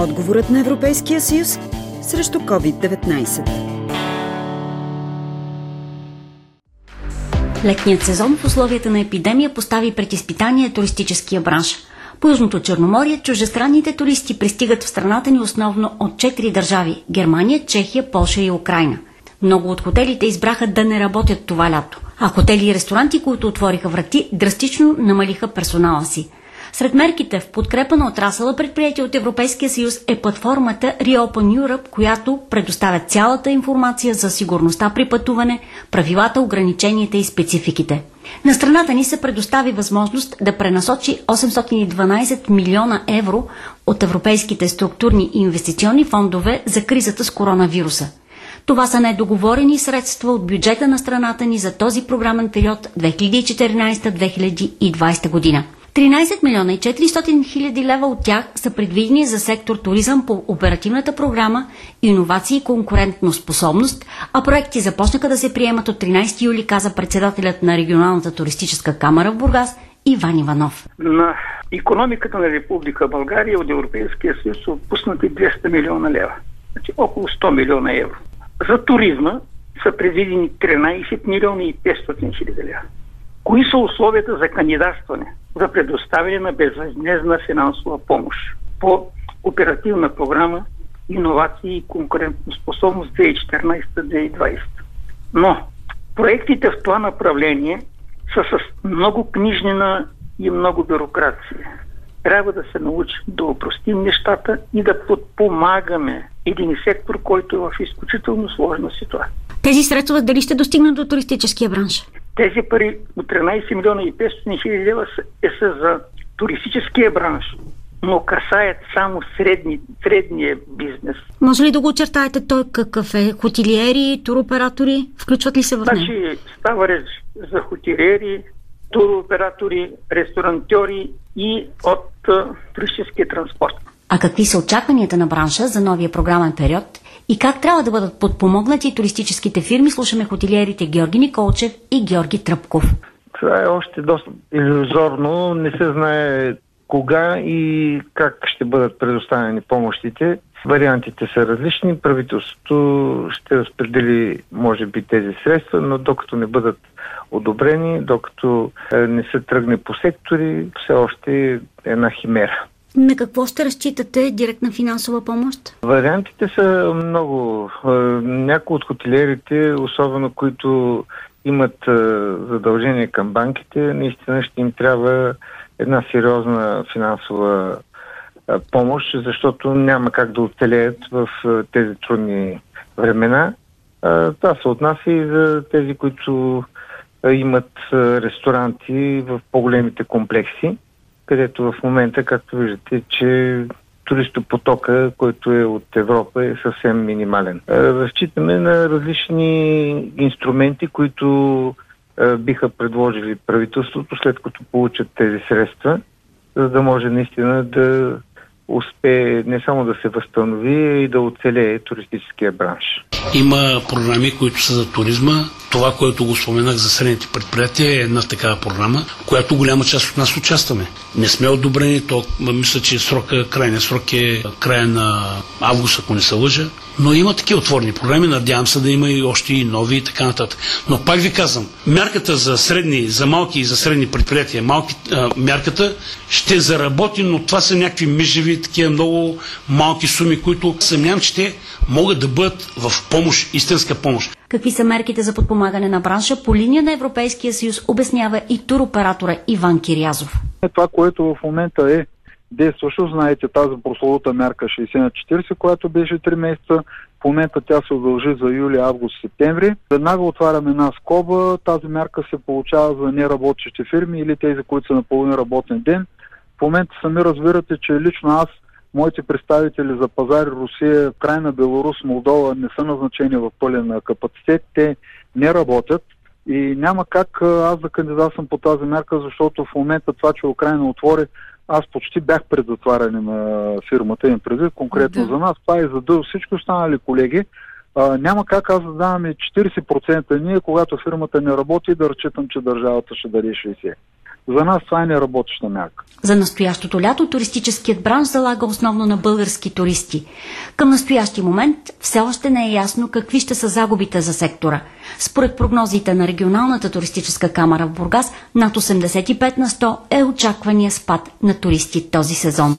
Отговорът на Европейския съюз срещу COVID-19. Летният сезон в условията на епидемия постави пред изпитание туристическия бранш. По Южното Черноморие чуждестранните туристи пристигат в страната ни основно от 4 държави – Германия, Чехия, Полша и Украйна. Много от хотелите избраха да не работят това лято, а хотели и ресторанти, които отвориха врати, драстично намалиха персонала си. Сред мерките в подкрепа на отрасъла, предприятие от Европейския съюз, е платформата Reopen Europe, която предоставя цялата информация за сигурността при пътуване, правилата, ограниченията и спецификите. На страната ни се предостави възможност да пренасочи 812 милиона евро от европейските структурни и инвестиционни фондове за кризата с коронавируса. Това са недоговорени средства от бюджета на страната ни за този програмен период 2014-2020 година. 13 милиона и 400 хиляди лева от тях са предвидени за сектор туризъм по оперативната програма «Иновации и конкурентноспособност», а проекти започнаха да се приемат от 13 юли, каза председателят на Регионалната туристическа камара в Бургас Иван Иванов. На икономиката на Република България от Европейския съюз са отпуснати 200 милиона лева, значи около 100 милиона евро. За туризма са предвидени 13 милиона и 500 хиляди лева. Кои са условията за кандидатстване за предоставяне на безвъзмездна финансова помощ по оперативна програма «Иновации и конкурентоспособност 2014-2020». Но проектите в това направление са с много книжнина и много бюрокрация. Трябва да се научим да опростим нещата и да подпомагаме един сектор, който е в изключително сложна ситуация. Тези средства дали ще достигнат до туристическия бранш? Тези пари от 13 милиона и 500 хиляди лева са за туристическия бранш, но касаят само средния бизнес. Може ли да го очертаете той какъв е? Хотелиери, туроператори? Включват ли се в него? Значи става реч за хотелиери, туроператори, ресторантьори и от туристическия транспорт. А какви са очакванията на бранша за новия програмен период и как трябва да бъдат подпомогнати туристическите фирми, слушаме хотелиерите Георги Николчев и Георги Тръпков. Това е още доста илюзорно, не се знае кога и как ще бъдат предоставени помощите. Вариантите са различни, правителството ще разпредели може би тези средства, но докато не бъдат одобрени, докато не се тръгне по сектори, все още е една химера. На какво ще разчитате директна финансова помощ? Вариантите са много. Някои от хотелиерите, особено които имат задължения към банките, наистина ще им трябва една сериозна финансова помощ, защото няма как да оцелеят в тези трудни времена. Това се отнася и за тези, които имат ресторанти в по-големите комплекси, където в момента, както виждате, че туристопотока, който е от Европа, е съвсем минимален. Разчитаме на различни инструменти, които биха предложили правителството, след като получат тези средства, за да може наистина да успее не само да се възстанови, а и да оцелее туристическия бранш. Има програми, които са за туризма. Това, което го споменах за средните предприятия, е една такава програма, която голяма част от нас участваме. Не сме одобрени, то мисля, че крайният срок е края на август, ако не се лъжа. Но има такива отворени програми, надявам се да има и още и нови и така нататък. Но пак ви казвам, мярката за малки и за средни предприятия, мярката ще заработи, но това са някакви мижеви, такива много малки суми, които съмнявам, че те могат да бъдат в помощ, истинска помощ. Какви са мерките за подпомагане на бранша по линия на Европейския съюз, обяснява и туроператора Иван Кирязов. Това, което в момента е действащо, знаете, тази прословута мярка 60/40, която беше 3 месеца, в момента тя се удължи за юли, август, септември. Веднага отваряме една скоба, тази мярка се получава за неработещи фирми или тези, които са на половин работен ден. В момента сами разбирате, че лично аз, моите представители за пазари Русия, Украйна, Беларус, Молдова не са назначени в пълен капацитет, те не работят и няма как аз да кандидатствам по тази мярка, защото в момента това, че Украйна отвори, аз почти бях пред затваряне на фирмата им предвид, конкретно за нас, това и за всички останали колеги. Няма как аз да даваме 40% ние, когато фирмата не работи, да разчитам, че държавата ще даде 60%. За нас това е неработеща мярка. За настоящото лято туристическият бранш залага основно на български туристи. Към настоящия момент все още не е ясно какви ще са загубите за сектора. Според прогнозите на Регионалната туристическа камара в Бургас, над 85% е очаквания спад на туристи този сезон.